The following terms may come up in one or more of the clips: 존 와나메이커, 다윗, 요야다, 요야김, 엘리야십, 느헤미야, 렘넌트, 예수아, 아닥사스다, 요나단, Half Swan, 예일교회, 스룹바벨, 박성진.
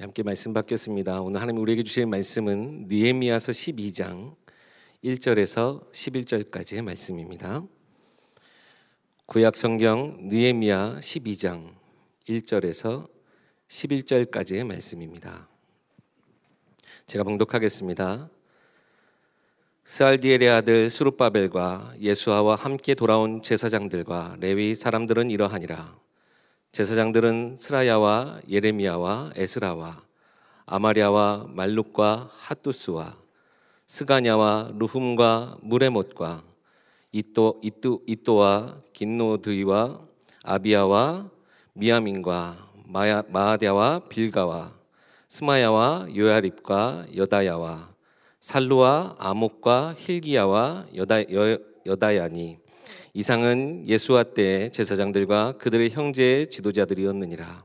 함께 말씀 받겠습니다. 오늘 하나님 우리에게 주신 말씀은 느헤미야서 12장 1절에서 11절까지의 말씀입니다. 구약 성경 느헤미야 12장 1절에서 11절까지의 말씀입니다. 제가 봉독하겠습니다. 스알디엘의 아들 스룹바벨과 예수아와 함께 돌아온 제사장들과 레위 사람들은 이러하니라. 제사장들은 스라야와 예레미야와 에스라와 아마랴와 말룩과 핫두스와 스가냐와 루흠과 무레못과 이또와 긴노드이와 아비야와 미야민과 마아랴와 빌가와 스마야와 요야립과 여다야와 살루와 아목과 힐기야와 여다야니 이상은 예수아 때의 제사장들과 그들의 형제의 지도자들이었느니라.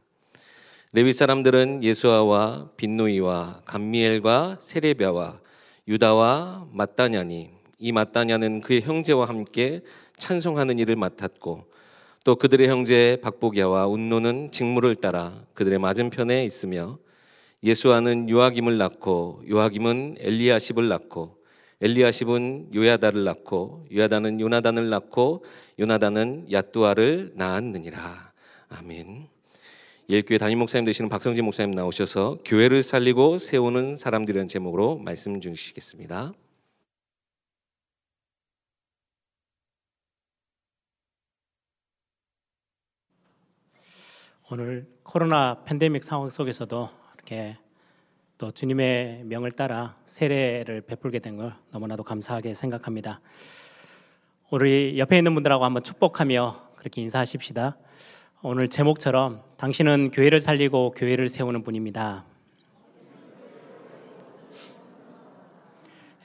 레위 사람들은 예수아와 빈누이와 감미엘과 세레비아와 유다와 마따냐니 이 마따냐는 그의 형제와 함께 찬송하는 일을 맡았고 또 그들의 형제 박보기야와 운노는 직무를 따라 그들의 맞은편에 있으며 예수아는 요아김을 낳고 요아김은 엘리야십을 낳고 엘리야십은 요야다를 낳고 요야다는 요나단을 낳고 요나단은 얏두아를 낳았느니라. 아멘. 예일교회 담임 목사님 되시는 박성진 목사님 나오셔서 교회를 살리고 세우는 사람들이라는 제목으로 말씀 주시겠습니다. 오늘 코로나 팬데믹 상황 속에서도 이렇게 또 주님의 명을 따라 세례를 베풀게 된 걸 너무나도 감사하게 생각합니다. 우리 옆에 있는 분들하고 한번 축복하며 그렇게 인사하십시다. 오늘 제목처럼 당신은 교회를 살리고 교회를 세우는 분입니다.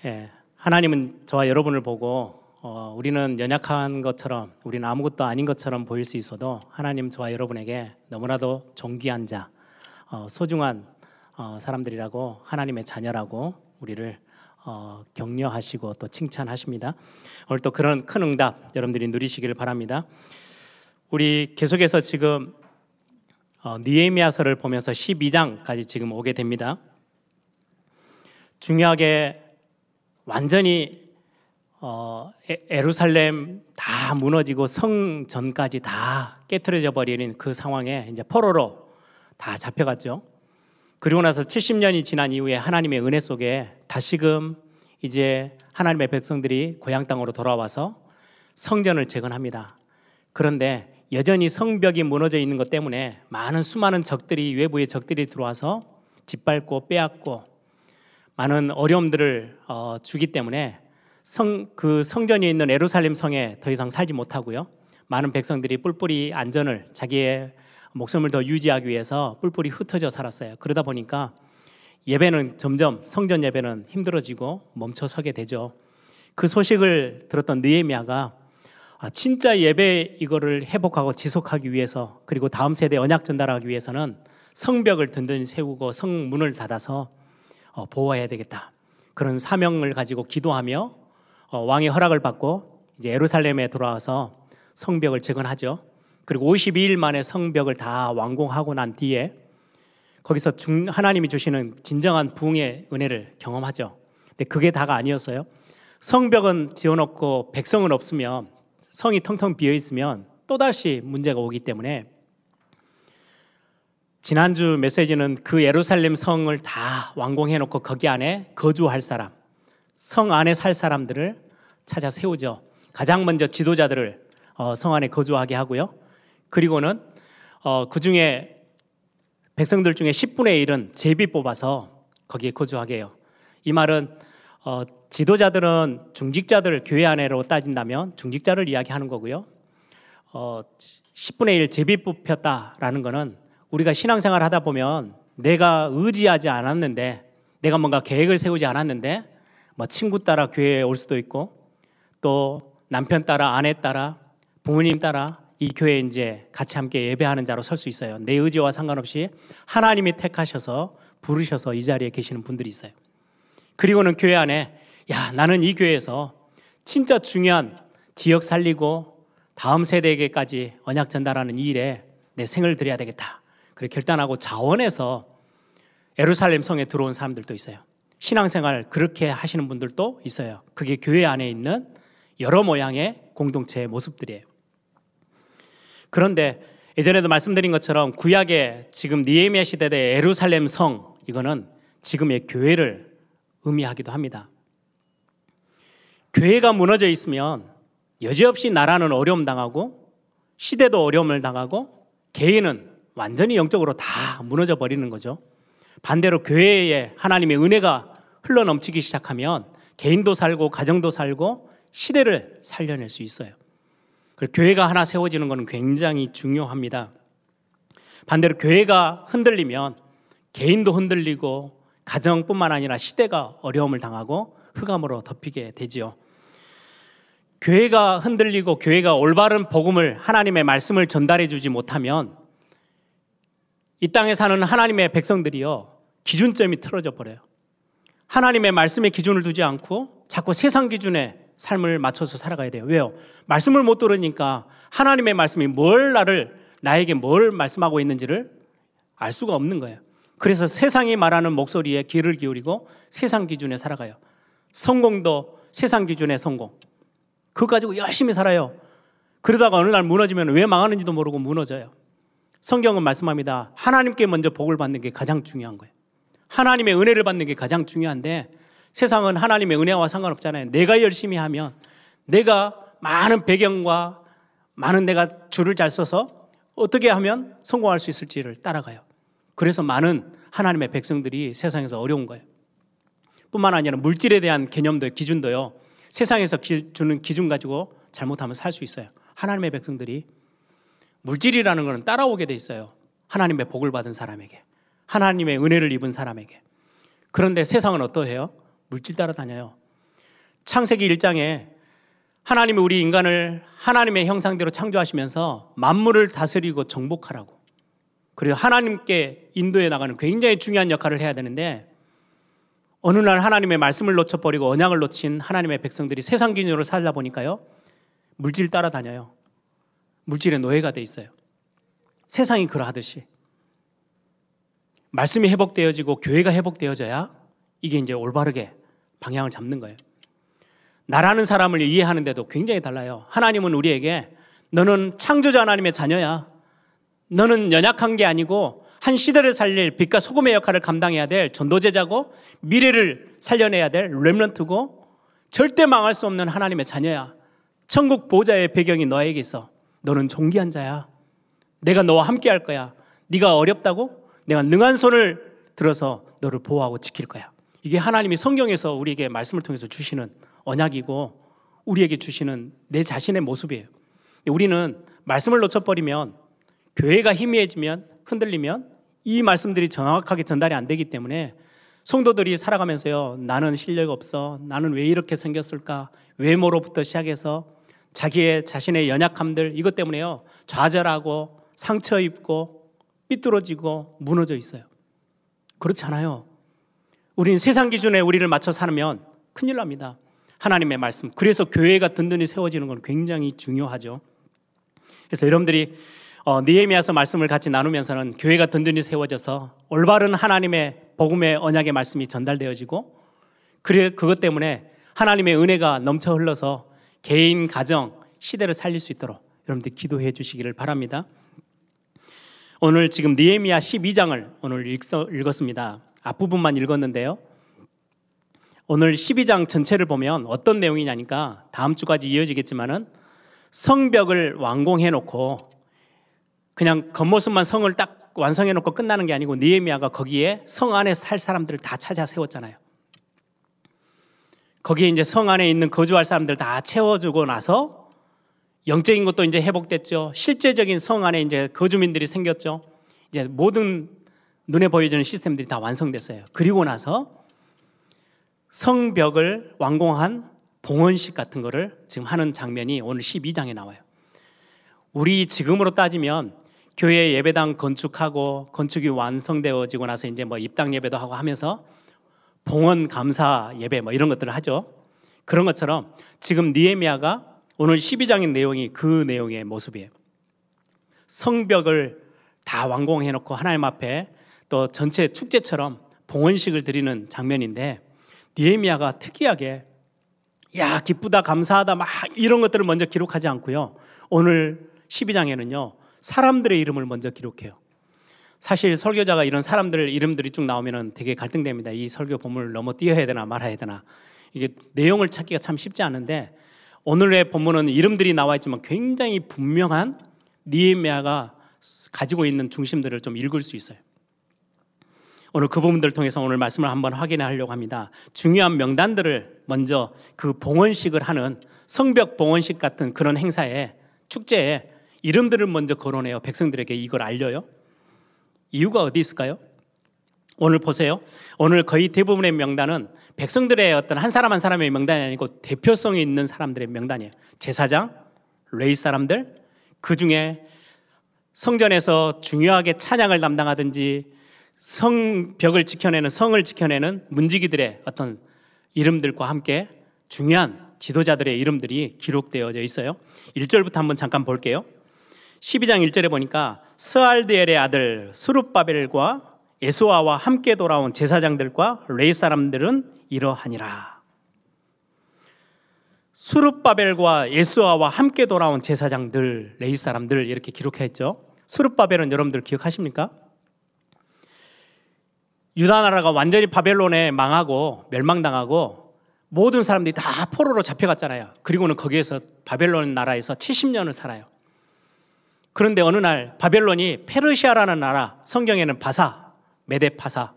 예, 하나님은 저와 여러분을 보고 우리는 연약한 것처럼 우리는 아무것도 아닌 것처럼 보일 수 있어도 하나님 저와 여러분에게 너무나도 존귀한 자, 소중한 사람들이라고 하나님의 자녀라고 우리를 격려하시고 또 칭찬하십니다. 오늘 또 그런 큰 응답 여러분들이 누리시기를 바랍니다. 우리 계속해서 지금 느헤미야서를 보면서 12장까지 지금 오게 됩니다. 중요하게 완전히 예루살렘 다 무너지고 성전까지 다 깨트려져 버리는 그 상황에 이제 포로로 다 잡혀갔죠. 그리고 나서 70년이 지난 이후에 하나님의 은혜 속에 다시금 이제 하나님의 백성들이 고향 땅으로 돌아와서 성전을 재건합니다. 그런데 여전히 성벽이 무너져 있는 것 때문에 수많은 적들이 외부의 적들이 들어와서 짓밟고 빼앗고 많은 어려움들을 주기 때문에 그 성전이 있는 예루살렘 성에 더 이상 살지 못하고요. 많은 백성들이 뿔뿔이 안전을 자기의 목숨을 더 유지하기 위해서 뿔뿔이 흩어져 살았어요. 그러다 보니까 예배는 점점 성전 예배는 힘들어지고 멈춰서게 되죠. 그 소식을 들었던 느헤미야가 진짜 예배 이거를 회복하고 지속하기 위해서 그리고 다음 세대 언약 전달하기 위해서는 성벽을 든든히 세우고 성문을 닫아서 보호해야 되겠다. 그런 사명을 가지고 기도하며 왕의 허락을 받고 이제 예루살렘에 돌아와서 성벽을 재건하죠. 그리고 52일 만에 성벽을 다 완공하고 난 뒤에 거기서 하나님이 주시는 진정한 부흥의 은혜를 경험하죠. 근데 그게 다가 아니었어요. 성벽은 지어놓고 백성은 없으면 성이 텅텅 비어있으면 또다시 문제가 오기 때문에 지난주 메시지는 그 예루살렘 성을 다 완공해놓고 거기 안에 거주할 사람, 성 안에 살 사람들을 찾아 세우죠. 가장 먼저 지도자들을 성 안에 거주하게 하고요. 그리고는 그 중에 백성들 중에 10분의 1은 제비 뽑아서 거기에 거주하게 해요. 이 말은 지도자들은 중직자들 교회 안에로 따진다면 중직자를 이야기하는 거고요. 10분의 1 제비 뽑혔다라는 거는 우리가 신앙생활 하다 보면 내가 의지하지 않았는데 내가 뭔가 계획을 세우지 않았는데 친구 따라 교회에 올 수도 있고 또 남편 따라 아내 따라 부모님 따라 이 교회에 이제 같이 함께 예배하는 자로 설 수 있어요. 내 의지와 상관없이 하나님이 택하셔서 부르셔서 이 자리에 계시는 분들이 있어요. 그리고는 교회 안에 나는 이 교회에서 진짜 중요한 지역 살리고 다음 세대에게까지 언약 전달하는 이 일에 내 생을 드려야 되겠다. 그렇게 결단하고 자원해서 예루살렘 성에 들어온 사람들도 있어요. 신앙생활 그렇게 하시는 분들도 있어요. 그게 교회 안에 있는 여러 모양의 공동체의 모습들이에요. 그런데 예전에도 말씀드린 것처럼 구약의 지금 느헤미야 시대의 예루살렘 성, 이거는 지금의 교회를 의미하기도 합니다. 교회가 무너져 있으면 여지없이 나라는 어려움 당하고 시대도 어려움을 당하고 개인은 완전히 영적으로 다 무너져 버리는 거죠. 반대로 교회에 하나님의 은혜가 흘러넘치기 시작하면 개인도 살고 가정도 살고 시대를 살려낼 수 있어요. 그리고 교회가 하나 세워지는 것은 굉장히 중요합니다. 반대로 교회가 흔들리면 개인도 흔들리고 가정뿐만 아니라 시대가 어려움을 당하고 흑암으로 덮이게 되지요. 교회가 흔들리고 교회가 올바른 복음을, 하나님의 말씀을 전달해 주지 못하면 이 땅에 사는 하나님의 백성들이요, 기준점이 틀어져 버려요. 하나님의 말씀에 기준을 두지 않고 자꾸 세상 기준에 삶을 맞춰서 살아가야 돼요. 왜요? 말씀을 못 들으니까 하나님의 말씀이 나에게 뭘 말씀하고 있는지를 알 수가 없는 거예요. 그래서 세상이 말하는 목소리에 귀를 기울이고 세상 기준에 살아가요. 성공도 세상 기준의 성공, 그거 가지고 열심히 살아요. 그러다가 어느 날 무너지면 왜 망하는지도 모르고 무너져요. 성경은 말씀합니다. 하나님께 먼저 복을 받는 게 가장 중요한 거예요. 하나님의 은혜를 받는 게 가장 중요한데 세상은 하나님의 은혜와 상관없잖아요. 내가 열심히 하면, 내가 많은 배경과 많은 내가 줄을 잘 써서 어떻게 하면 성공할 수 있을지를 따라가요. 그래서 많은 하나님의 백성들이 세상에서 어려운 거예요. 뿐만 아니라 물질에 대한 개념도 기준도요, 세상에서 주는 기준 가지고 잘못하면 살 수 있어요. 하나님의 백성들이 물질이라는 것은 따라오게 돼 있어요. 하나님의 복을 받은 사람에게, 하나님의 은혜를 입은 사람에게. 그런데 세상은 어떠해요? 물질 따라다녀요. 창세기 1장에 하나님이 우리 인간을 하나님의 형상대로 창조하시면서 만물을 다스리고 정복하라고, 그리고 하나님께 인도해 나가는 굉장히 중요한 역할을 해야 되는데 어느 날 하나님의 말씀을 놓쳐버리고 언약을 놓친 하나님의 백성들이 세상 기준으로 살다 보니까요, 물질 따라다녀요. 물질의 노예가 돼 있어요. 세상이 그러하듯이 말씀이 회복되어지고 교회가 회복되어져야 이게 이제 올바르게 방향을 잡는 거예요. 나라는 사람을 이해하는데도 굉장히 달라요. 하나님은 우리에게 너는 창조자 하나님의 자녀야, 너는 연약한 게 아니고 한 시대를 살릴 빛과 소금의 역할을 감당해야 될 전도제자고 미래를 살려내야 될 렘넌트고 절대 망할 수 없는 하나님의 자녀야, 천국 보좌의 배경이 너에게 있어, 너는 존귀한 자야, 내가 너와 함께 할 거야, 네가 어렵다고 내가 능한 손을 들어서 너를 보호하고 지킬 거야. 이게 하나님이 성경에서 우리에게 말씀을 통해서 주시는 언약이고 우리에게 주시는 내 자신의 모습이에요. 우리는 말씀을 놓쳐버리면, 교회가 희미해지면, 흔들리면 이 말씀들이 정확하게 전달이 안 되기 때문에 성도들이 살아가면서요, 나는 실력 없어, 나는 왜 이렇게 생겼을까, 외모로부터 시작해서 자신의 연약함들, 이것 때문에요, 좌절하고 상처 입고 삐뚤어지고 무너져 있어요. 그렇지 않아요. 우린 세상 기준에 우리를 맞춰 살면 큰일 납니다. 하나님의 말씀, 그래서 교회가 든든히 세워지는 건 굉장히 중요하죠. 그래서 여러분들이 느헤미야서 말씀을 같이 나누면서는 교회가 든든히 세워져서 올바른 하나님의 복음의 언약의 말씀이 전달되어지고, 그것 때문에 하나님의 은혜가 넘쳐 흘러서 개인, 가정, 시대를 살릴 수 있도록 여러분들 기도해 주시기를 바랍니다. 오늘 지금 느헤미야 12장을 오늘 읽었습니다. 앞부분만 읽었는데요, 오늘 12장 전체를 보면 어떤 내용이냐니까 다음 주까지 이어지겠지만은 성벽을 완공해 놓고 그냥 겉모습만 성을 딱 완성해 놓고 끝나는 게 아니고 느헤미야가 거기에 성 안에 살 사람들을 다 찾아 세웠잖아요. 거기에 이제 성 안에 있는 거주할 사람들 다 채워주고 나서 영적인 것도 이제 회복됐죠. 실제적인 성 안에 이제 거주민들이 생겼죠. 이제 모든 눈에 보여지는 시스템들이 다 완성됐어요. 그리고 나서 성벽을 완공한 봉헌식 같은 거를 지금 하는 장면이 오늘 12장에 나와요. 우리 지금으로 따지면 교회 예배당 건축하고 건축이 완성되어지고 나서 이제 뭐 입당 예배도 하고 하면서 봉헌 감사 예배 뭐 이런 것들을 하죠. 그런 것처럼 지금 느헤미야가 오늘 12장의 내용이 그 내용의 모습이에요. 성벽을 다 완공해 놓고 하나님 앞에 또 전체 축제처럼 봉헌식을 드리는 장면인데 느헤미야가 특이하게 야 기쁘다 감사하다 막 이런 것들을 먼저 기록하지 않고요. 오늘 12장에는요. 사람들의 이름을 먼저 기록해요. 사실 설교자가 이런 사람들 이름들이 쭉 나오면 되게 갈등됩니다. 이 설교 본문을 넘어뛰어야 되나 말아야 되나. 이게 내용을 찾기가 참 쉽지 않은데 오늘의 본문은 이름들이 나와 있지만 굉장히 분명한 느헤미야가 가지고 있는 중심들을 좀 읽을 수 있어요. 오늘 그 부분들을 통해서 오늘 말씀을 한번 확인하려고 합니다. 중요한 명단들을 먼저 그 봉헌식을 하는 성벽 봉헌식 같은 그런 행사에 축제에 이름들을 먼저 거론해요. 백성들에게 이걸 알려요. 이유가 어디 있을까요? 오늘 보세요. 오늘 거의 대부분의 명단은 백성들의 어떤 한 사람 한 사람의 명단이 아니고 대표성이 있는 사람들의 명단이에요. 제사장, 레위 사람들, 그 중에 성전에서 중요하게 찬양을 담당하든지 성벽을 지켜내는 성을 지켜내는 문지기들의 어떤 이름들과 함께 중요한 지도자들의 이름들이 기록되어져 있어요. 1절부터 한번 잠깐 볼게요. 12장 1절에 보니까 스알디엘의 아들 스룹바벨과 예수아와 함께 돌아온 제사장들과 레위 사람들은 이러하니라. 스룹바벨과 예수아와 함께 돌아온 제사장들, 레위 사람들 이렇게 기록했죠. 스룹바벨은 여러분들 기억하십니까? 유다 나라가 완전히 바벨론에 망하고 멸망당하고 모든 사람들이 다 포로로 잡혀갔잖아요. 그리고는 거기에서 바벨론 나라에서 70년을 살아요. 그런데 어느 날 바벨론이 페르시아라는 나라, 성경에는 바사, 메데 바사,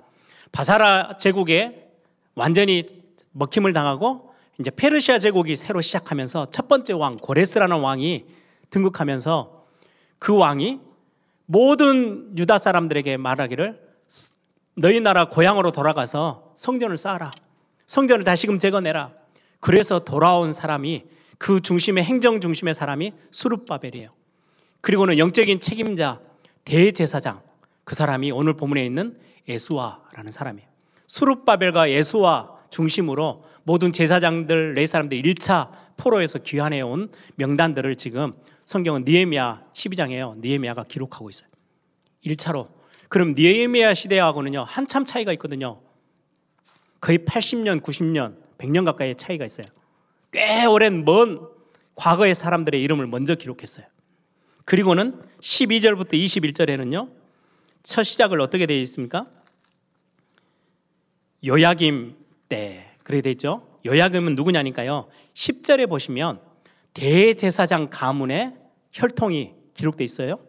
바사라 제국에 완전히 먹힘을 당하고 이제 페르시아 제국이 새로 시작하면서 첫 번째 왕 고레스라는 왕이 등극하면서 그 왕이 모든 유다 사람들에게 말하기를 너희 나라 고향으로 돌아가서 성전을 쌓아라. 성전을 다시금 재건해라. 그래서 돌아온 사람이 그 중심의 행정 중심의 사람이 스룹바벨이에요. 그리고는 영적인 책임자 대제사장 그 사람이 오늘 본문에 있는 예수아라는 사람이에요. 스룹바벨과 예수아 중심으로 모든 제사장들, 레위 사람들 1차 포로에서 귀환해 온 명단들을 지금 성경은 느헤미야 12장에요. 느헤미야가 기록하고 있어요. 1차로. 그럼 느헤미야 시대하고는요. 한참 차이가 있거든요. 거의 80년, 90년, 100년 가까이의 차이가 있어요. 꽤 오랜 먼 과거의 사람들의 이름을 먼저 기록했어요. 그리고는 12절부터 21절에는요. 첫 시작을 어떻게 되어 있습니까? 요야김 때 그렇게 되어 있죠. 요야김은 누구냐니까요. 10절에 보시면 대제사장 가문의 혈통이 기록되어 있어요.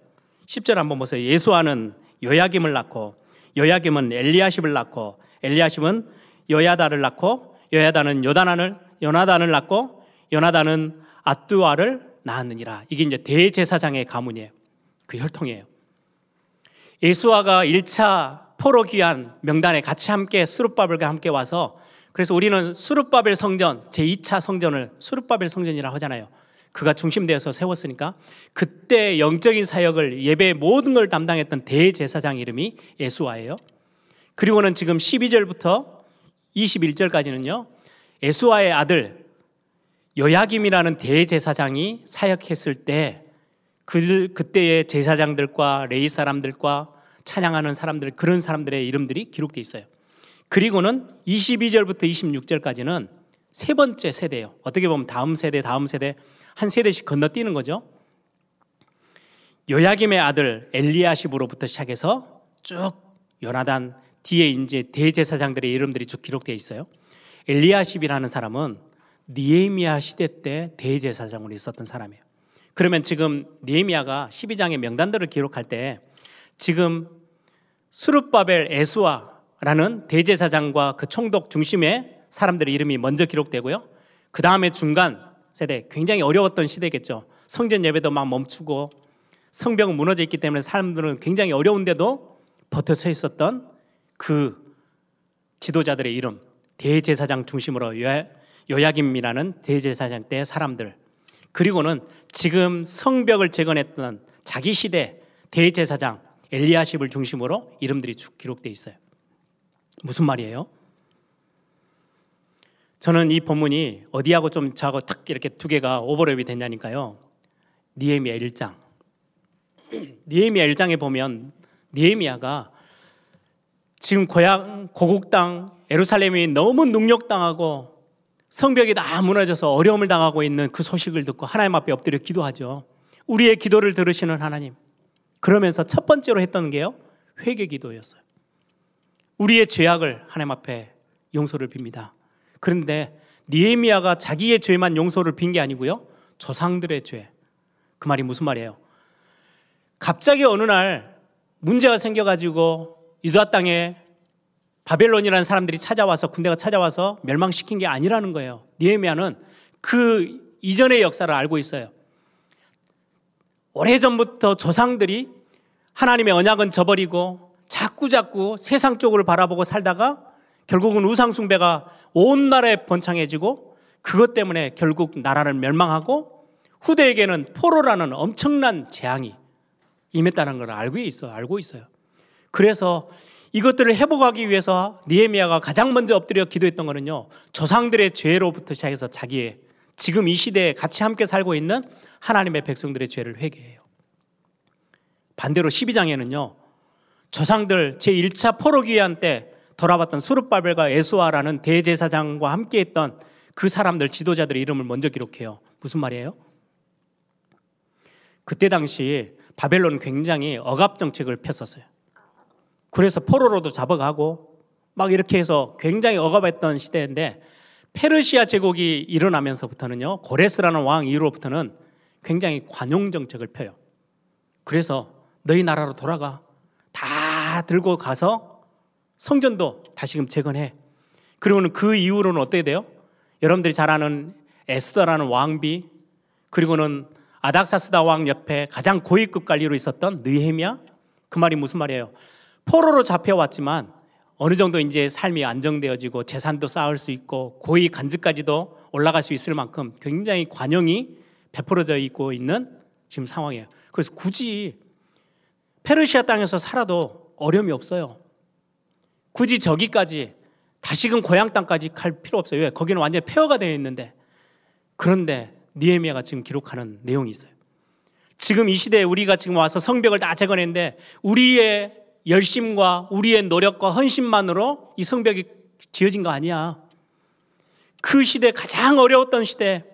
10절 한번 보세요. 예수아는 요야김을 낳고 요야김은 엘리야십을 낳고 엘리야십은 요야다를 낳고 요야다는 요나단을 낳고 요나단은 아뚜아를 낳았느니라. 이게 이제 대제사장의 가문이에요. 그 혈통이에요. 예수아가 1차 포로 귀환 명단에 같이 함께 스룹바벨과 함께 와서 그래서 우리는 스룹바벨 성전 제2차 성전을 스룹바벨 성전이라고 하잖아요. 그가 중심되어서 세웠으니까 그때 영적인 사역을 예배의 모든 걸 담당했던 대제사장 이름이 예수아예요. 그리고는 지금 12절부터 21절까지는요. 예수아의 아들 요야김이라는 대제사장이 사역했을 때 그때의 제사장들과 레위 사람들과 찬양하는 사람들 그런 사람들의 이름들이 기록되어 있어요. 그리고는 22절부터 26절까지는 세 번째 세대예요. 어떻게 보면 다음 세대 한 세대씩 건너뛰는 거죠. 요야김의 아들 엘리야십으로부터 시작해서 쭉 요나단 뒤에 이제 대제사장들의 이름들이 쭉 기록되어 있어요. 엘리야십이라는 사람은 느헤미야 시대 때 대제사장으로 있었던 사람이에요. 그러면 지금 느헤미야가 12장의 명단들을 기록할 때 지금 스룹바벨 예수아라는 대제사장과 그 총독 중심의 사람들의 이름이 먼저 기록되고요. 그 다음에 중간 세대 굉장히 어려웠던 시대겠죠. 성전 예배도 막 멈추고 성벽은 무너져 있기 때문에 사람들은 굉장히 어려운데도 버텨서 있었던 그 지도자들의 이름 대제사장 중심으로 요야김이라는 대제사장 때 사람들 그리고는 지금 성벽을 재건했던 자기 시대 대제사장 엘리야십을 중심으로 이름들이 기록되어 있어요. 무슨 말이에요? 저는 이 본문이 어디하고 좀 저하고 탁 이렇게 두 개가 오버랩이 됐냐니까요. 느헤미야 1장. 느헤미야 1장에 보면 느헤미야가 지금 고향 고국 땅 예루살렘이 너무 능욕당하고 성벽이 다 무너져서 어려움을 당하고 있는 그 소식을 듣고 하나님 앞에 엎드려 기도하죠. 우리의 기도를 들으시는 하나님. 그러면서 첫 번째로 했던 게요, 회개 기도였어요. 우리의 죄악을 하나님 앞에 용서를 빕니다. 그런데 느헤미야가 자기의 죄만 용서를 빈 게 아니고요, 조상들의 죄. 그 말이 무슨 말이에요? 갑자기 어느 날 문제가 생겨가지고 유다 땅에 바벨론이라는 사람들이 찾아와서, 군대가 찾아와서 멸망시킨 게 아니라는 거예요. 느헤미야는 그 이전의 역사를 알고 있어요. 오래전부터 조상들이 하나님의 언약은 저버리고 자꾸자꾸 세상 쪽을 바라보고 살다가 결국은 우상숭배가 온 나라에 번창해지고, 그것 때문에 결국 나라를 멸망하고 후대에게는 포로라는 엄청난 재앙이 임했다는 걸 알고 있어요. 그래서 이것들을 회복하기 위해서 느헤미야가 가장 먼저 엎드려 기도했던 거는요, 조상들의 죄로부터 시작해서 자기의 지금 이 시대에 같이 함께 살고 있는 하나님의 백성들의 죄를 회개해요. 반대로 12장에는요 조상들 제1차 포로귀환 때 돌아봤던 스룹바벨과 예수아라는 대제사장과 함께했던 그 사람들, 지도자들의 이름을 먼저 기록해요. 무슨 말이에요? 그때 당시 바벨론은 굉장히 억압정책을 폈었어요. 그래서 포로로도 잡아가고 막 이렇게 해서 굉장히 억압했던 시대인데, 페르시아 제국이 일어나면서부터는요, 고레스라는 왕 이후로부터는 굉장히 관용정책을 펴요. 그래서 너희 나라로 돌아가, 다 들고 가서 성전도 다시금 재건해. 그리고는 그 이후로는 어떻게 돼요? 여러분들이 잘 아는 에스더라는 왕비, 그리고는 아닥사스다 왕 옆에 가장 고위급 관리로 있었던 느헤미야. 그 말이 무슨 말이에요? 포로로 잡혀왔지만 어느 정도 이제 삶이 안정되어지고 재산도 쌓을 수 있고 고위 간직까지도 올라갈 수 있을 만큼 굉장히 관용이 베풀어져 있고 있는 지금 상황이에요. 그래서 굳이 페르시아 땅에서 살아도 어려움이 없어요. 굳이 저기까지 다시금 고향 땅까지 갈 필요 없어요. 왜? 거기는 완전히 폐허가 되어 있는데. 그런데 느헤미야가 지금 기록하는 내용이 있어요. 지금 이 시대에 우리가 지금 와서 성벽을 다 재건했는데 우리의 열심과 우리의 노력과 헌신만으로 이 성벽이 지어진 거 아니야. 그 시대, 가장 어려웠던 시대,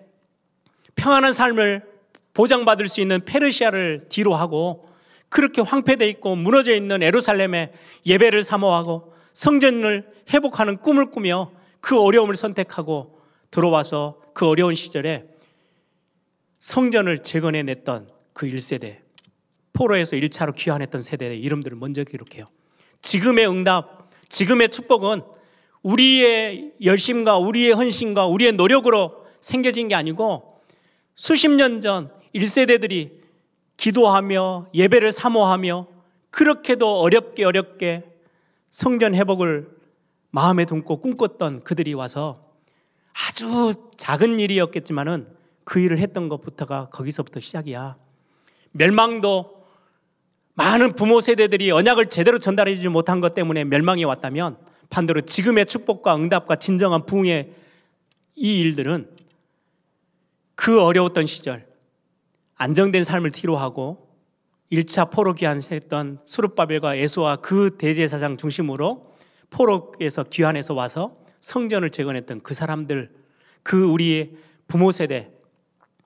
평안한 삶을 보장받을 수 있는 페르시아를 뒤로 하고 그렇게 황폐되어 있고 무너져 있는 예루살렘에 예배를 사모하고 성전을 회복하는 꿈을 꾸며 그 어려움을 선택하고 들어와서 그 어려운 시절에 성전을 재건해냈던 그 1세대, 포로에서 1차로 귀환했던 세대의 이름들을 먼저 기록해요. 지금의 응답, 지금의 축복은 우리의 열심과 우리의 헌신과 우리의 노력으로 생겨진 게 아니고, 수십 년 전 1세대들이 기도하며 예배를 사모하며 그렇게도 어렵게 성전 회복을 마음에 품고 꿈꿨던 그들이 와서, 아주 작은 일이었겠지만은 그 일을 했던 것부터가, 거기서부터 시작이야. 멸망도 많은 부모 세대들이 언약을 제대로 전달해주지 못한 것 때문에 멸망이 왔다면, 반대로 지금의 축복과 응답과 진정한 부흥의 이 일들은 그 어려웠던 시절, 안정된 삶을 뒤로 하고 1차 포로 귀환했던 스룹바벨과 예수아 그 대제사장 중심으로 포로에서 귀환해서 와서 성전을 재건했던 그 사람들, 그 우리의 부모 세대,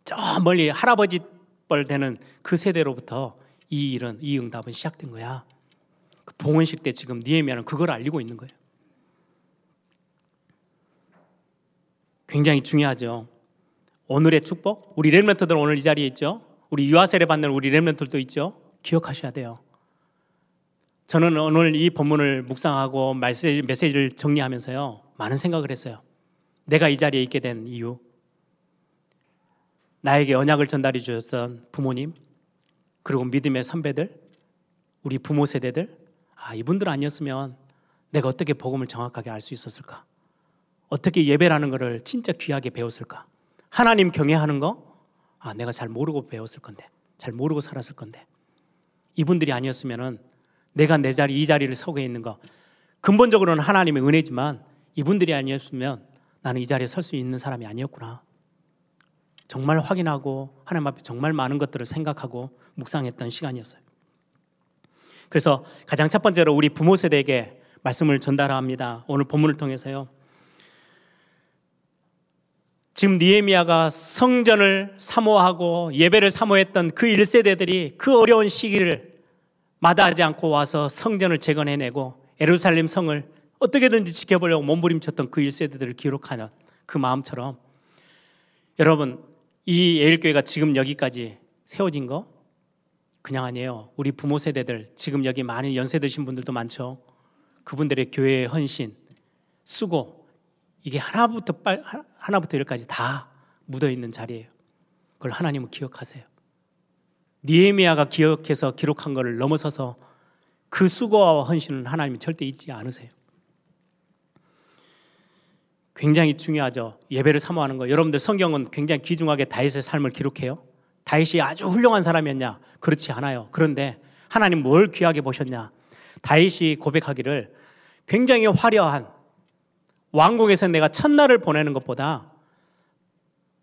저 멀리 할아버지 뻘 되는 그 세대로부터 이 일은, 이 응답은 시작된 거야. 그 봉헌식 때 지금 느헤미야는 그걸 알리고 있는 거예요. 굉장히 중요하죠. 오늘의 축복, 우리 렘넌트들 오늘 이 자리에 있죠. 우리 유아세례 받는 우리 렘넌트들도 있죠. 기억하셔야 돼요. 저는 오늘 이 본문을 묵상하고 메시지를 정리하면서요, 많은 생각을 했어요. 내가 이 자리에 있게 된 이유, 나에게 언약을 전달해 주셨던 부모님, 그리고 믿음의 선배들, 우리 부모 세대들, 아, 이분들 아니었으면 내가 어떻게 복음을 정확하게 알 수 있었을까? 어떻게 예배라는 것을 진짜 귀하게 배웠을까? 하나님 경외하는 거? 아, 내가 잘 모르고 배웠을 건데, 잘 모르고 살았을 건데. 이분들이 아니었으면 내가 내 자리, 이 자리를 서게 있는 거, 근본적으로는 하나님의 은혜지만 이분들이 아니었으면 나는 이 자리에 설 수 있는 사람이 아니었구나. 정말 확인하고 하나님 앞에 정말 많은 것들을 생각하고 묵상했던 시간이었어요. 그래서 가장 첫 번째로 우리 부모 세대에게 말씀을 전달합니다. 오늘 본문을 통해서요. 지금 느헤미야가 성전을 사모하고 예배를 사모했던 그 1세대들이 그 어려운 시기를 마다하지 않고 와서 성전을 재건해내고 예루살렘 성을 어떻게든지 지켜보려고 몸부림쳤던 그 1세대들을 기록하는 그 마음처럼, 여러분, 이 예일교회가 지금 여기까지 세워진 거 그냥 아니에요. 우리 부모 세대들, 지금 여기 많이 연세 드신 분들도 많죠. 그분들의 교회의 헌신, 수고, 이게 하나부터 열까지 다 묻어있는 자리예요. 그걸 하나님은 기억하세요. 느헤미야가 기억해서 기록한 것을 넘어서서 그 수고와 헌신은 하나님이 절대 잊지 않으세요. 굉장히 중요하죠. 예배를 사모하는 거. 여러분들 성경은 굉장히 귀중하게 다윗의 삶을 기록해요. 다윗이 아주 훌륭한 사람이었냐? 그렇지 않아요. 그런데 하나님 뭘 귀하게 보셨냐? 다윗이 고백하기를, 굉장히 화려한 왕궁에서 내가 첫날을 보내는 것보다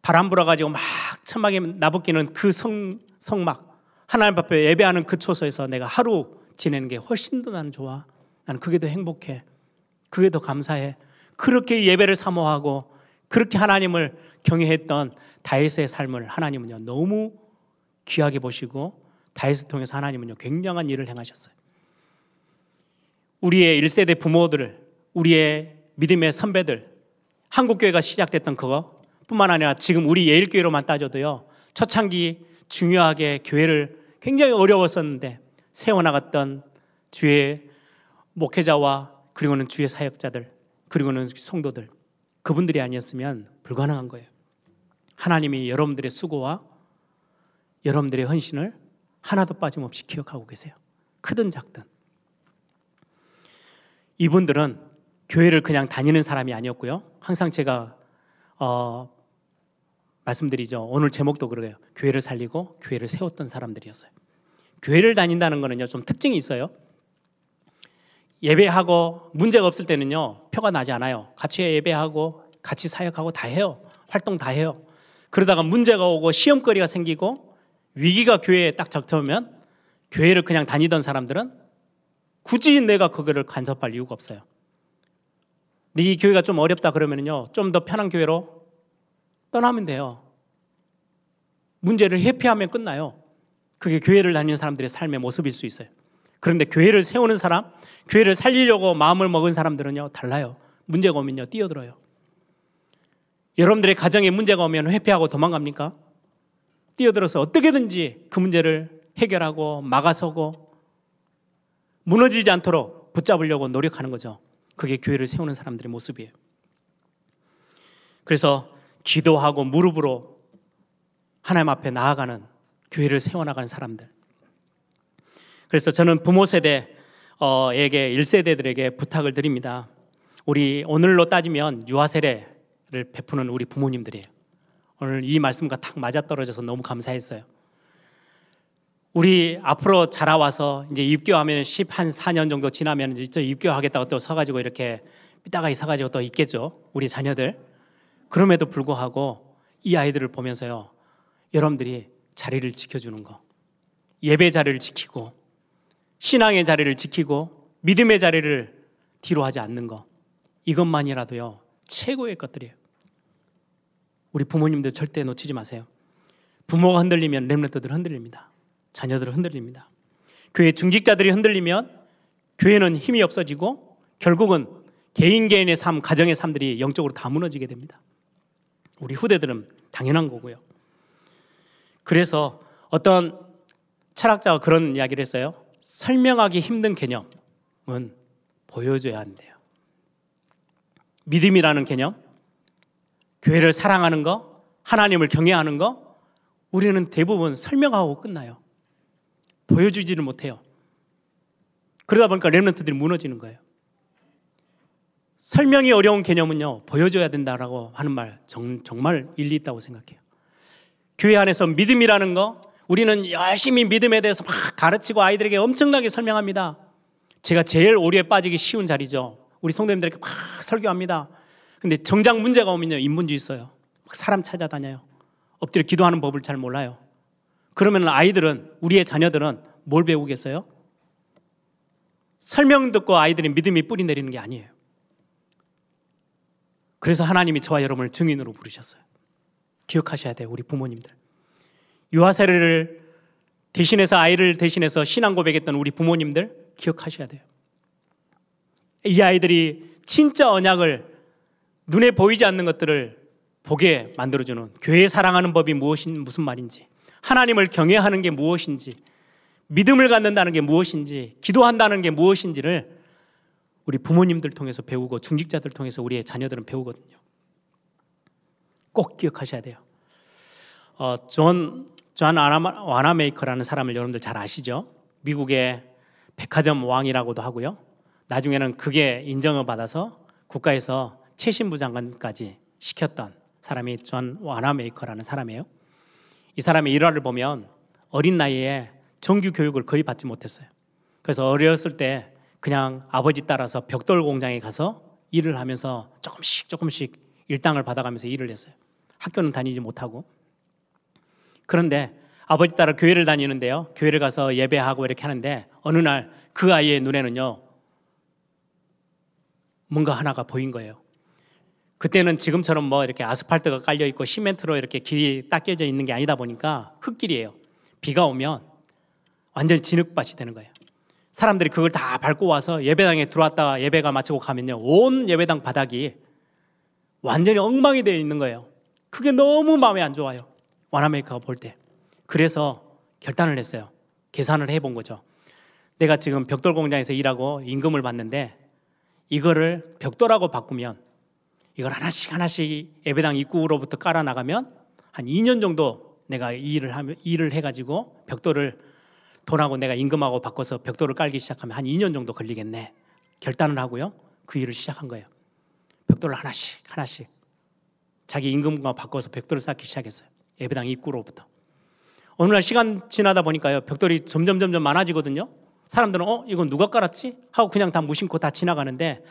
바람 불어가지고 막 천막에 나부끼는 그 성막, 하나님 앞에 예배하는 그 초소에서 내가 하루 지내는 게 훨씬 더 나는 좋아. 나는 그게 더 행복해. 그게 더 감사해. 그렇게 예배를 사모하고 그렇게 하나님을 경외했던 다윗의 삶을 하나님은요 너무 귀하게 보시고, 다윗을 통해서 하나님은요 굉장한 일을 행하셨어요. 우리의 1세대 부모들을, 우리의 믿음의 선배들, 한국교회가 시작됐던 그거 뿐만 아니라 지금 우리 예일교회로만 따져도요, 초창기 중요하게 교회를 굉장히 어려웠었는데 세워나갔던 주의 목회자와 그리고는 주의 사역자들, 그리고는 성도들, 그분들이 아니었으면 불가능한 거예요. 하나님이 여러분들의 수고와 여러분들의 헌신을 하나도 빠짐없이 기억하고 계세요. 크든 작든. 이분들은 교회를 그냥 다니는 사람이 아니었고요. 항상 제가 말씀드리죠. 오늘 제목도 그래요. 교회를 살리고 교회를 세웠던 사람들이었어요. 교회를 다닌다는 거는요 좀 특징이 있어요. 예배하고 문제가 없을 때는요 표가 나지 않아요. 같이 예배하고 같이 사역하고 다 해요. 활동 다 해요. 그러다가 문제가 오고 시험거리가 생기고 위기가 교회에 딱 닥쳐오면, 교회를 그냥 다니던 사람들은 굳이 내가 그거를 간섭할 이유가 없어요. 네 교회가 좀 어렵다 그러면요 좀 더 편한 교회로 떠나면 돼요. 문제를 회피하면 끝나요. 그게 교회를 다니는 사람들의 삶의 모습일 수 있어요. 그런데 교회를 세우는 사람, 교회를 살리려고 마음을 먹은 사람들은요 달라요. 문제가 오면요 뛰어들어요. 여러분들의 가정에 문제가 오면 회피하고 도망갑니까? 뛰어들어서 어떻게든지 그 문제를 해결하고 막아서고 무너지지 않도록 붙잡으려고 노력하는 거죠. 그게 교회를 세우는 사람들의 모습이에요. 그래서 기도하고 무릎으로 하나님 앞에 나아가는, 교회를 세워나가는 사람들. 그래서 저는 부모 세대에게 1세대들에게 부탁을 드립니다. 우리 오늘로 따지면 유아세례를 베푸는 우리 부모님들이에요. 오늘 이 말씀과 딱 맞아떨어져서 너무 감사했어요. 우리 앞으로 자라와서 이제 입교하면 14년 정도 지나면 이제 입교하겠다고 또 서가지고 이렇게 삐딱하게 서가지고 또 있겠죠. 우리 자녀들. 그럼에도 불구하고 이 아이들을 보면서요 여러분들이 자리를 지켜주는 거, 예배 자리를 지키고 신앙의 자리를 지키고 믿음의 자리를 뒤로 하지 않는 거, 이것만이라도요 최고의 것들이에요. 우리 부모님들 절대 놓치지 마세요. 부모가 흔들리면 렘넌트들 흔들립니다. 자녀들 흔들립니다. 교회 중직자들이 흔들리면 교회는 힘이 없어지고 결국은 개인의 삶, 가정의 삶들이 영적으로 다 무너지게 됩니다. 우리 후대들은 당연한 거고요. 그래서 어떤 철학자가 그런 이야기를 했어요. 설명하기 힘든 개념은 보여줘야 한대요. 믿음이라는 개념, 교회를 사랑하는 거, 하나님을 경외하는 거, 우리는 대부분 설명하고 끝나요. 보여주지를 못해요. 그러다 보니까 렘넌트들이 무너지는 거예요. 설명이 어려운 개념은요 보여줘야 된다라고 하는 말 정말 일리 있다고 생각해요. 교회 안에서 믿음이라는 거, 우리는 열심히 믿음에 대해서 막 가르치고 아이들에게 엄청나게 설명합니다. 제가 제일 오류에 빠지기 쉬운 자리죠. 우리 성도님들에게 막 설교합니다. 근데 정작 문제가 오면요 인본주의 있어요. 막 사람 찾아다녀요. 엎드려 기도하는 법을 잘 몰라요. 그러면 아이들은, 우리의 자녀들은 뭘 배우겠어요? 설명 듣고 아이들의 믿음이 뿌리 내리는 게 아니에요. 그래서 하나님이 저와 여러분을 증인으로 부르셨어요. 기억하셔야 돼요, 우리 부모님들. 유아 세례를 대신해서, 아이를 대신해서 신앙 고백했던 우리 부모님들 기억하셔야 돼요. 이 아이들이 진짜 언약을, 눈에 보이지 않는 것들을 보게 만들어주는, 교회 사랑하는 법이 무엇인, 무슨 말인지, 하나님을 경외하는 게 무엇인지, 믿음을 갖는다는 게 무엇인지, 기도한다는 게 무엇인지를 우리 부모님들 통해서 배우고, 중직자들 통해서 우리의 자녀들은 배우거든요. 꼭 기억하셔야 돼요. 존 와나메이커라는 사람을 여러분들 잘 아시죠? 미국의 백화점 왕이라고도 하고요. 나중에는 그게 인정을 받아서 국가에서 최신부 장관까지 시켰던 사람이 존 와나메이커라는 사람이에요. 이 사람의 일화를 보면 어린 나이에 정규 교육을 거의 받지 못했어요. 그래서 어렸을 때 그냥 아버지 따라서 벽돌 공장에 가서 일을 하면서 조금씩 일당을 받아가면서 일을 했어요. 학교는 다니지 못하고. 그런데 아버지 따라 교회를 다니는데요, 교회를 가서 예배하고 이렇게 하는데 어느 날 그 아이의 눈에는요 뭔가 하나가 보인 거예요. 그때는 지금처럼 뭐 이렇게 아스팔트가 깔려있고 시멘트로 이렇게 길이 닦여져 있는 게 아니다 보니까 흙길이에요. 비가 오면 완전히 진흙밭이 되는 거예요. 사람들이 그걸 다 밟고 와서 예배당에 들어왔다가 예배가 마치고 가면요, 온 예배당 바닥이 완전히 엉망이 되어 있는 거예요. 그게 너무 마음에 안 좋아요, 와나메이커가 볼 때. 그래서 결단을 했어요. 계산을 해본 거죠. 내가 지금 벽돌 공장에서 일하고 임금을 받는데 이거를 벽돌하고 바꾸면, 이걸 하나씩 예배당 입구로부터 깔아 나가면 한 2년 정도 내가 일을 해가지고 벽돌을 돈하고 내가 임금하고 바꿔서 벽돌을 깔기 시작하면 한 2년 정도 걸리겠네. 결단을 하고요, 그 일을 시작한 거예요. 벽돌을 하나씩 자기 임금과 바꿔서 벽돌을 쌓기 시작했어요. 예배당 입구로부터. 어느 날 시간 지나다 보니까요, 벽돌이 점점 많아지거든요. 사람들은 이건 누가 깔았지? 하고 그냥 다 무심코 다 지나가는데,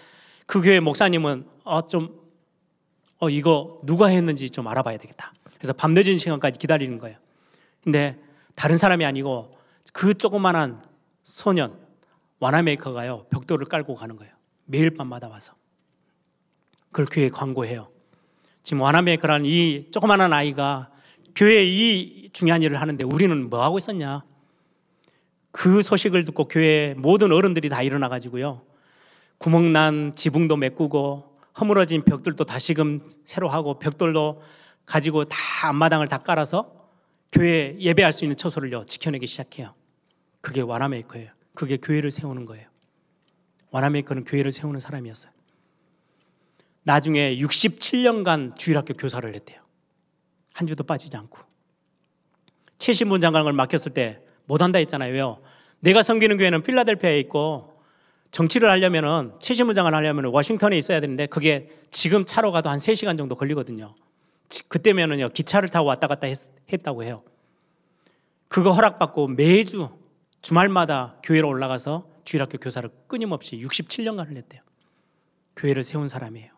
그 교회 목사님은 이거 누가 했는지 좀 알아봐야 되겠다. 그래서 밤늦은 시간까지 기다리는 거예요. 근데 다른 사람이 아니고 그 조그만한 소년 와나메이커가요 벽돌을 깔고 가는 거예요. 매일 밤마다 와서 그걸 교회에 광고해요. 지금 와나메이커라는 이 조그만한 아이가 교회에 이 중요한 일을 하는데 우리는 뭐하고 있었냐. 그 소식을 듣고 교회의 모든 어른들이 다 일어나가지고요, 구멍난 지붕도 메꾸고 허물어진 벽돌도 다시금 새로 하고, 벽돌도 가지고 다 앞마당을 다 깔아서 교회 예배할 수 있는 처소를요 지켜내기 시작해요. 그게 와나메이커예요. 그게 교회를 세우는 거예요. 와나메이커는 교회를 세우는 사람이었어요. 나중에 67년간 주일학교 교사를 했대요. 한 주도 빠지지 않고. 최신부 장관을 맡겼을 때 못한다 했잖아요. 왜요? 내가 섬기는 교회는 필라델피아에 있고, 정치를 하려면은, 최신부 장관을 하려면은 워싱턴에 있어야 되는데 그게 지금 차로 가도 한 3시간 정도 걸리거든요. 그때면은요 기차를 타고 왔다 갔다 했다고 해요. 그거 허락받고 매주 주말마다 교회로 올라가서 주일학교 교사를 끊임없이 67년간을 했대요. 교회를 세운 사람이에요.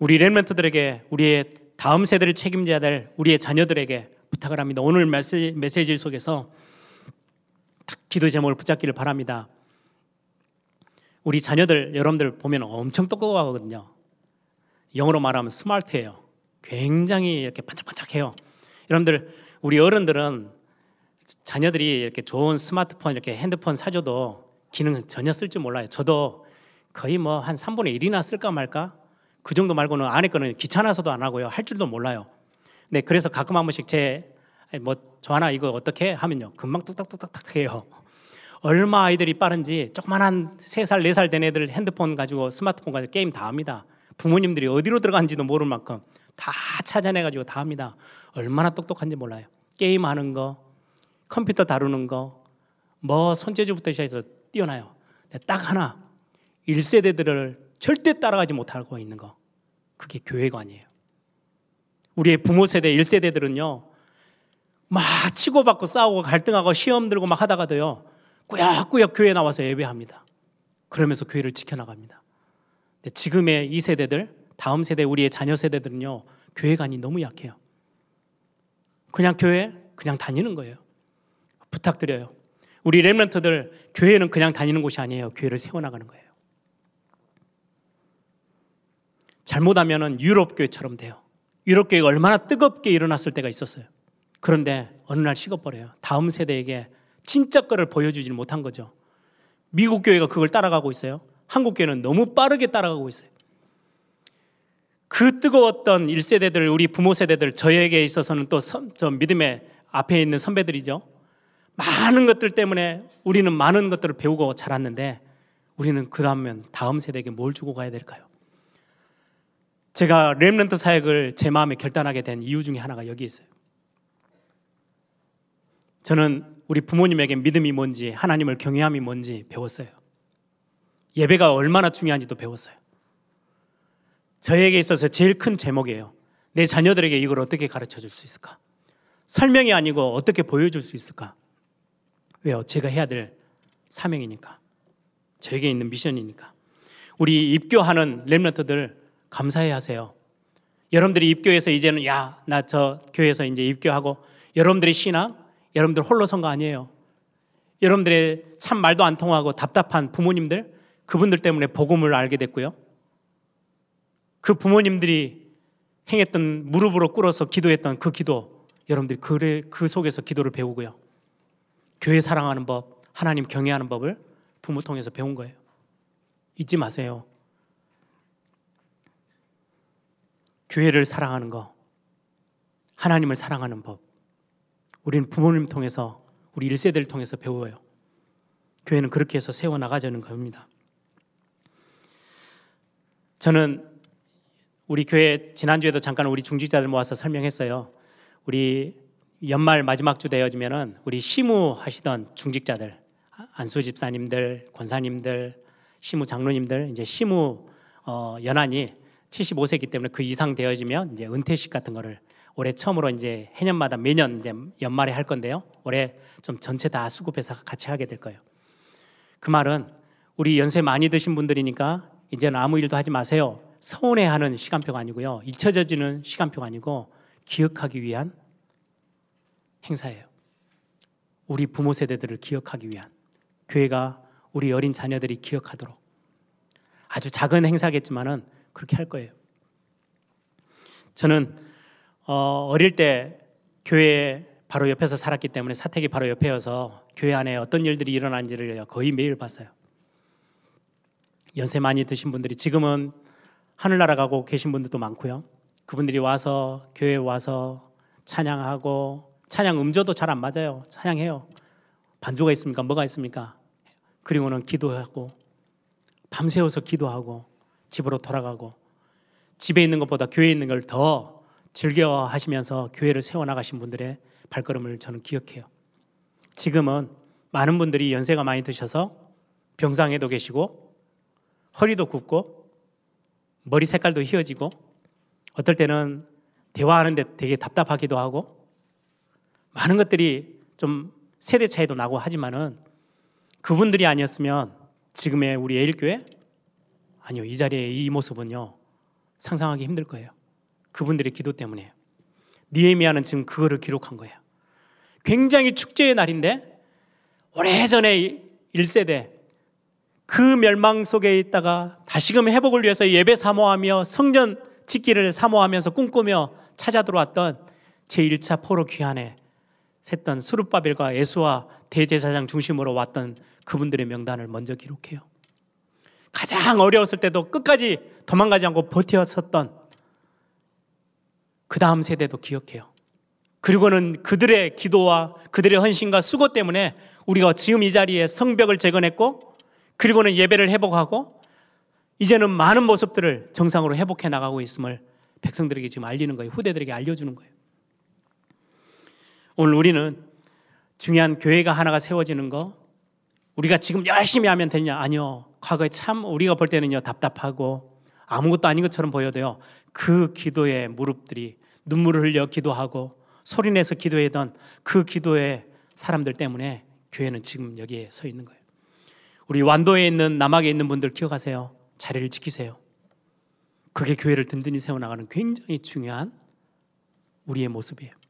우리 렘넌트들에게, 우리의 다음 세대를 책임져야 될 우리의 자녀들에게 부탁을 합니다. 오늘 메시지 속에서 딱 기도 제목을 붙잡기를 바랍니다. 우리 자녀들, 여러분들 보면 엄청 똑똑하거든요. 영어로 말하면 스마트해요. 굉장히 이렇게 반짝반짝해요. 여러분들, 우리 어른들은 자녀들이 이렇게 좋은 스마트폰, 이렇게 핸드폰 사줘도 기능은 전혀 쓸 줄 몰라요. 저도 거의 뭐 한 3분의 1이나 쓸까 말까? 그 정도 말고는, 안에 거는 귀찮아서도 안 하고요, 할 줄도 몰라요. 네, 그래서 가끔 한 번씩 저 하나 이거 어떻게 하면요, 금방 뚝딱뚝딱 해요. 얼마 아이들이 빠른지, 조그만한 3살, 4살 된 애들 핸드폰 가지고, 스마트폰 가지고 게임 다 합니다. 부모님들이 어디로 들어간지도 모를 만큼 다 찾아내가지고 다 합니다. 얼마나 똑똑한지 몰라요. 게임하는 거, 컴퓨터 다루는 거, 뭐 손재주부터 시작해서 뛰어나요. 딱 하나, 1세대들을 절대 따라가지 못하고 있는 거, 그게 교회관이에요. 우리의 부모 세대 1세대들은요 막 치고받고 싸우고 갈등하고 시험 들고 막 하다가도요 꾸역꾸역 교회 나와서 예배합니다. 그러면서 교회를 지켜나갑니다. 근데 지금의 이 세대들, 다음 세대, 우리의 자녀 세대들은요 교회관이 너무 약해요. 그냥 교회 그냥 다니는 거예요. 부탁드려요, 우리 렘넌트들, 교회는 그냥 다니는 곳이 아니에요. 교회를 세워나가는 거예요. 잘못하면 유럽교회처럼 돼요. 유럽교회가 얼마나 뜨겁게 일어났을 때가 있었어요. 그런데 어느 날 식어버려요. 다음 세대에게 진짜 거를 보여주지 못한 거죠. 미국 교회가 그걸 따라가고 있어요. 한국 교회는 너무 빠르게 따라가고 있어요. 그 뜨거웠던 1세대들, 우리 부모 세대들, 저에게 있어서는 또 저 믿음의 앞에 있는 선배들이죠. 많은 것들 때문에 우리는 많은 것들을 배우고 자랐는데, 우리는 그러면 다음 세대에게 뭘 주고 가야 될까요? 제가 렘넌트 사역을 제 마음에 결단하게 된 이유 중에 하나가 여기 있어요. 저는 우리 부모님에게 믿음이 뭔지, 하나님을 경외함이 뭔지 배웠어요. 예배가 얼마나 중요한지도 배웠어요. 저에게 있어서 제일 큰 제목이에요. 내 자녀들에게 이걸 어떻게 가르쳐 줄 수 있을까? 설명이 아니고 어떻게 보여줄 수 있을까? 왜요? 제가 해야 될 사명이니까. 저에게 있는 미션이니까. 우리 입교하는 렘넌트들 감사해야 하세요. 여러분들이 입교해서 이제는 나 저 교회에서 이제 입교하고, 여러분들의 신앙, 여러분들 홀로 선 거 아니에요. 여러분들의 참 말도 안 통하고 답답한 부모님들, 그분들 때문에 복음을 알게 됐고요. 그 부모님들이 행했던, 무릎으로 꿇어서 기도했던 그 기도, 여러분들이 그 속에서 기도를 배우고요. 교회 사랑하는 법, 하나님 경외하는 법을 부모 통해서 배운 거예요. 잊지 마세요. 교회를 사랑하는 거, 하나님을 사랑하는 법, 우리는 부모님 통해서, 우리 1세대를 통해서 배워요. 교회는 그렇게 해서 세워나가자는 겁니다. 저는 우리 교회, 지난주에도 잠깐 우리 중직자들 모아서 설명했어요. 우리 연말 마지막 주 되어지면은 우리 시무하시던 중직자들, 안수 집사님들, 권사님들, 시무 장로님들, 이제 시무 연한이 75세이기 때문에 그 이상 되어지면 이제 은퇴식 같은 거를 올해 처음으로 이제 해년마다 매년 이제 연말에 할 건데요. 올해 좀 전체 다 수급해서 같이 하게 될 거예요. 그 말은 우리 연세 많이 드신 분들이니까 이제는 아무 일도 하지 마세요. 서운해하는 시간표가 아니고요. 잊혀져지는 시간표가 아니고 기억하기 위한 행사예요. 우리 부모 세대들을 기억하기 위한, 교회가 우리 어린 자녀들이 기억하도록 아주 작은 행사겠지만은 그렇게 할 거예요. 저는 어릴 때 교회 바로 옆에서 살았기 때문에 사택이 바로 옆에여서 교회 안에 어떤 일들이 일어난지를 거의 매일 봤어요. 연세 많이 드신 분들이, 지금은 하늘나라 가고 계신 분들도 많고요. 그분들이 와서 교회에 와서 찬양하고, 찬양 음조도 잘 안 맞아요. 찬양해요. 반주가 있습니까? 뭐가 있습니까? 그리고는 기도하고, 밤새워서 기도하고, 집으로 돌아가고, 집에 있는 것보다 교회에 있는 걸 더 즐겨 하시면서 교회를 세워나가신 분들의 발걸음을 저는 기억해요. 지금은 많은 분들이 연세가 많이 드셔서 병상에도 계시고, 허리도 굽고, 머리 색깔도 희어지고, 어떨 때는 대화하는데 되게 답답하기도 하고, 많은 것들이 좀 세대 차이도 나고 하지만은, 그분들이 아니었으면 지금의 우리 예일교회? 아니요, 이 자리에 이 모습은요, 상상하기 힘들 거예요. 그분들의 기도 때문이에요. 느헤미야는 지금 그거를 기록한 거예요. 굉장히 축제의 날인데, 오래전에 1세대 그 멸망 속에 있다가 다시금 회복을 위해서 예배 사모하며 성전 짓기를 사모하면서 꿈꾸며 찾아 들어왔던 제1차 포로 귀환에 샜던 스룹바벨과 예수아 대제사장 중심으로 왔던 그분들의 명단을 먼저 기록해요. 가장 어려웠을 때도 끝까지 도망가지 않고 버텼었던 그 다음 세대도 기억해요. 그리고는 그들의 기도와 그들의 헌신과 수고 때문에 우리가 지금 이 자리에 성벽을 재건했고, 그리고는 예배를 회복하고, 이제는 많은 모습들을 정상으로 회복해 나가고 있음을 백성들에게 지금 알리는 거예요. 후대들에게 알려주는 거예요. 오늘 우리는 중요한, 교회가 하나가 세워지는 거, 우리가 지금 열심히 하면 되냐? 아니요. 과거에 참 우리가 볼 때는요, 답답하고 아무것도 아닌 것처럼 보여도요, 그 기도의 무릎들이 눈물을 흘려 기도하고 소리내서 기도했던 그 기도의 사람들 때문에 교회는 지금 여기에 서 있는 거예요. 우리 완도에 있는, 남학에 있는 분들 기억하세요. 자리를 지키세요. 그게 교회를 든든히 세워나가는 굉장히 중요한 우리의 모습이에요.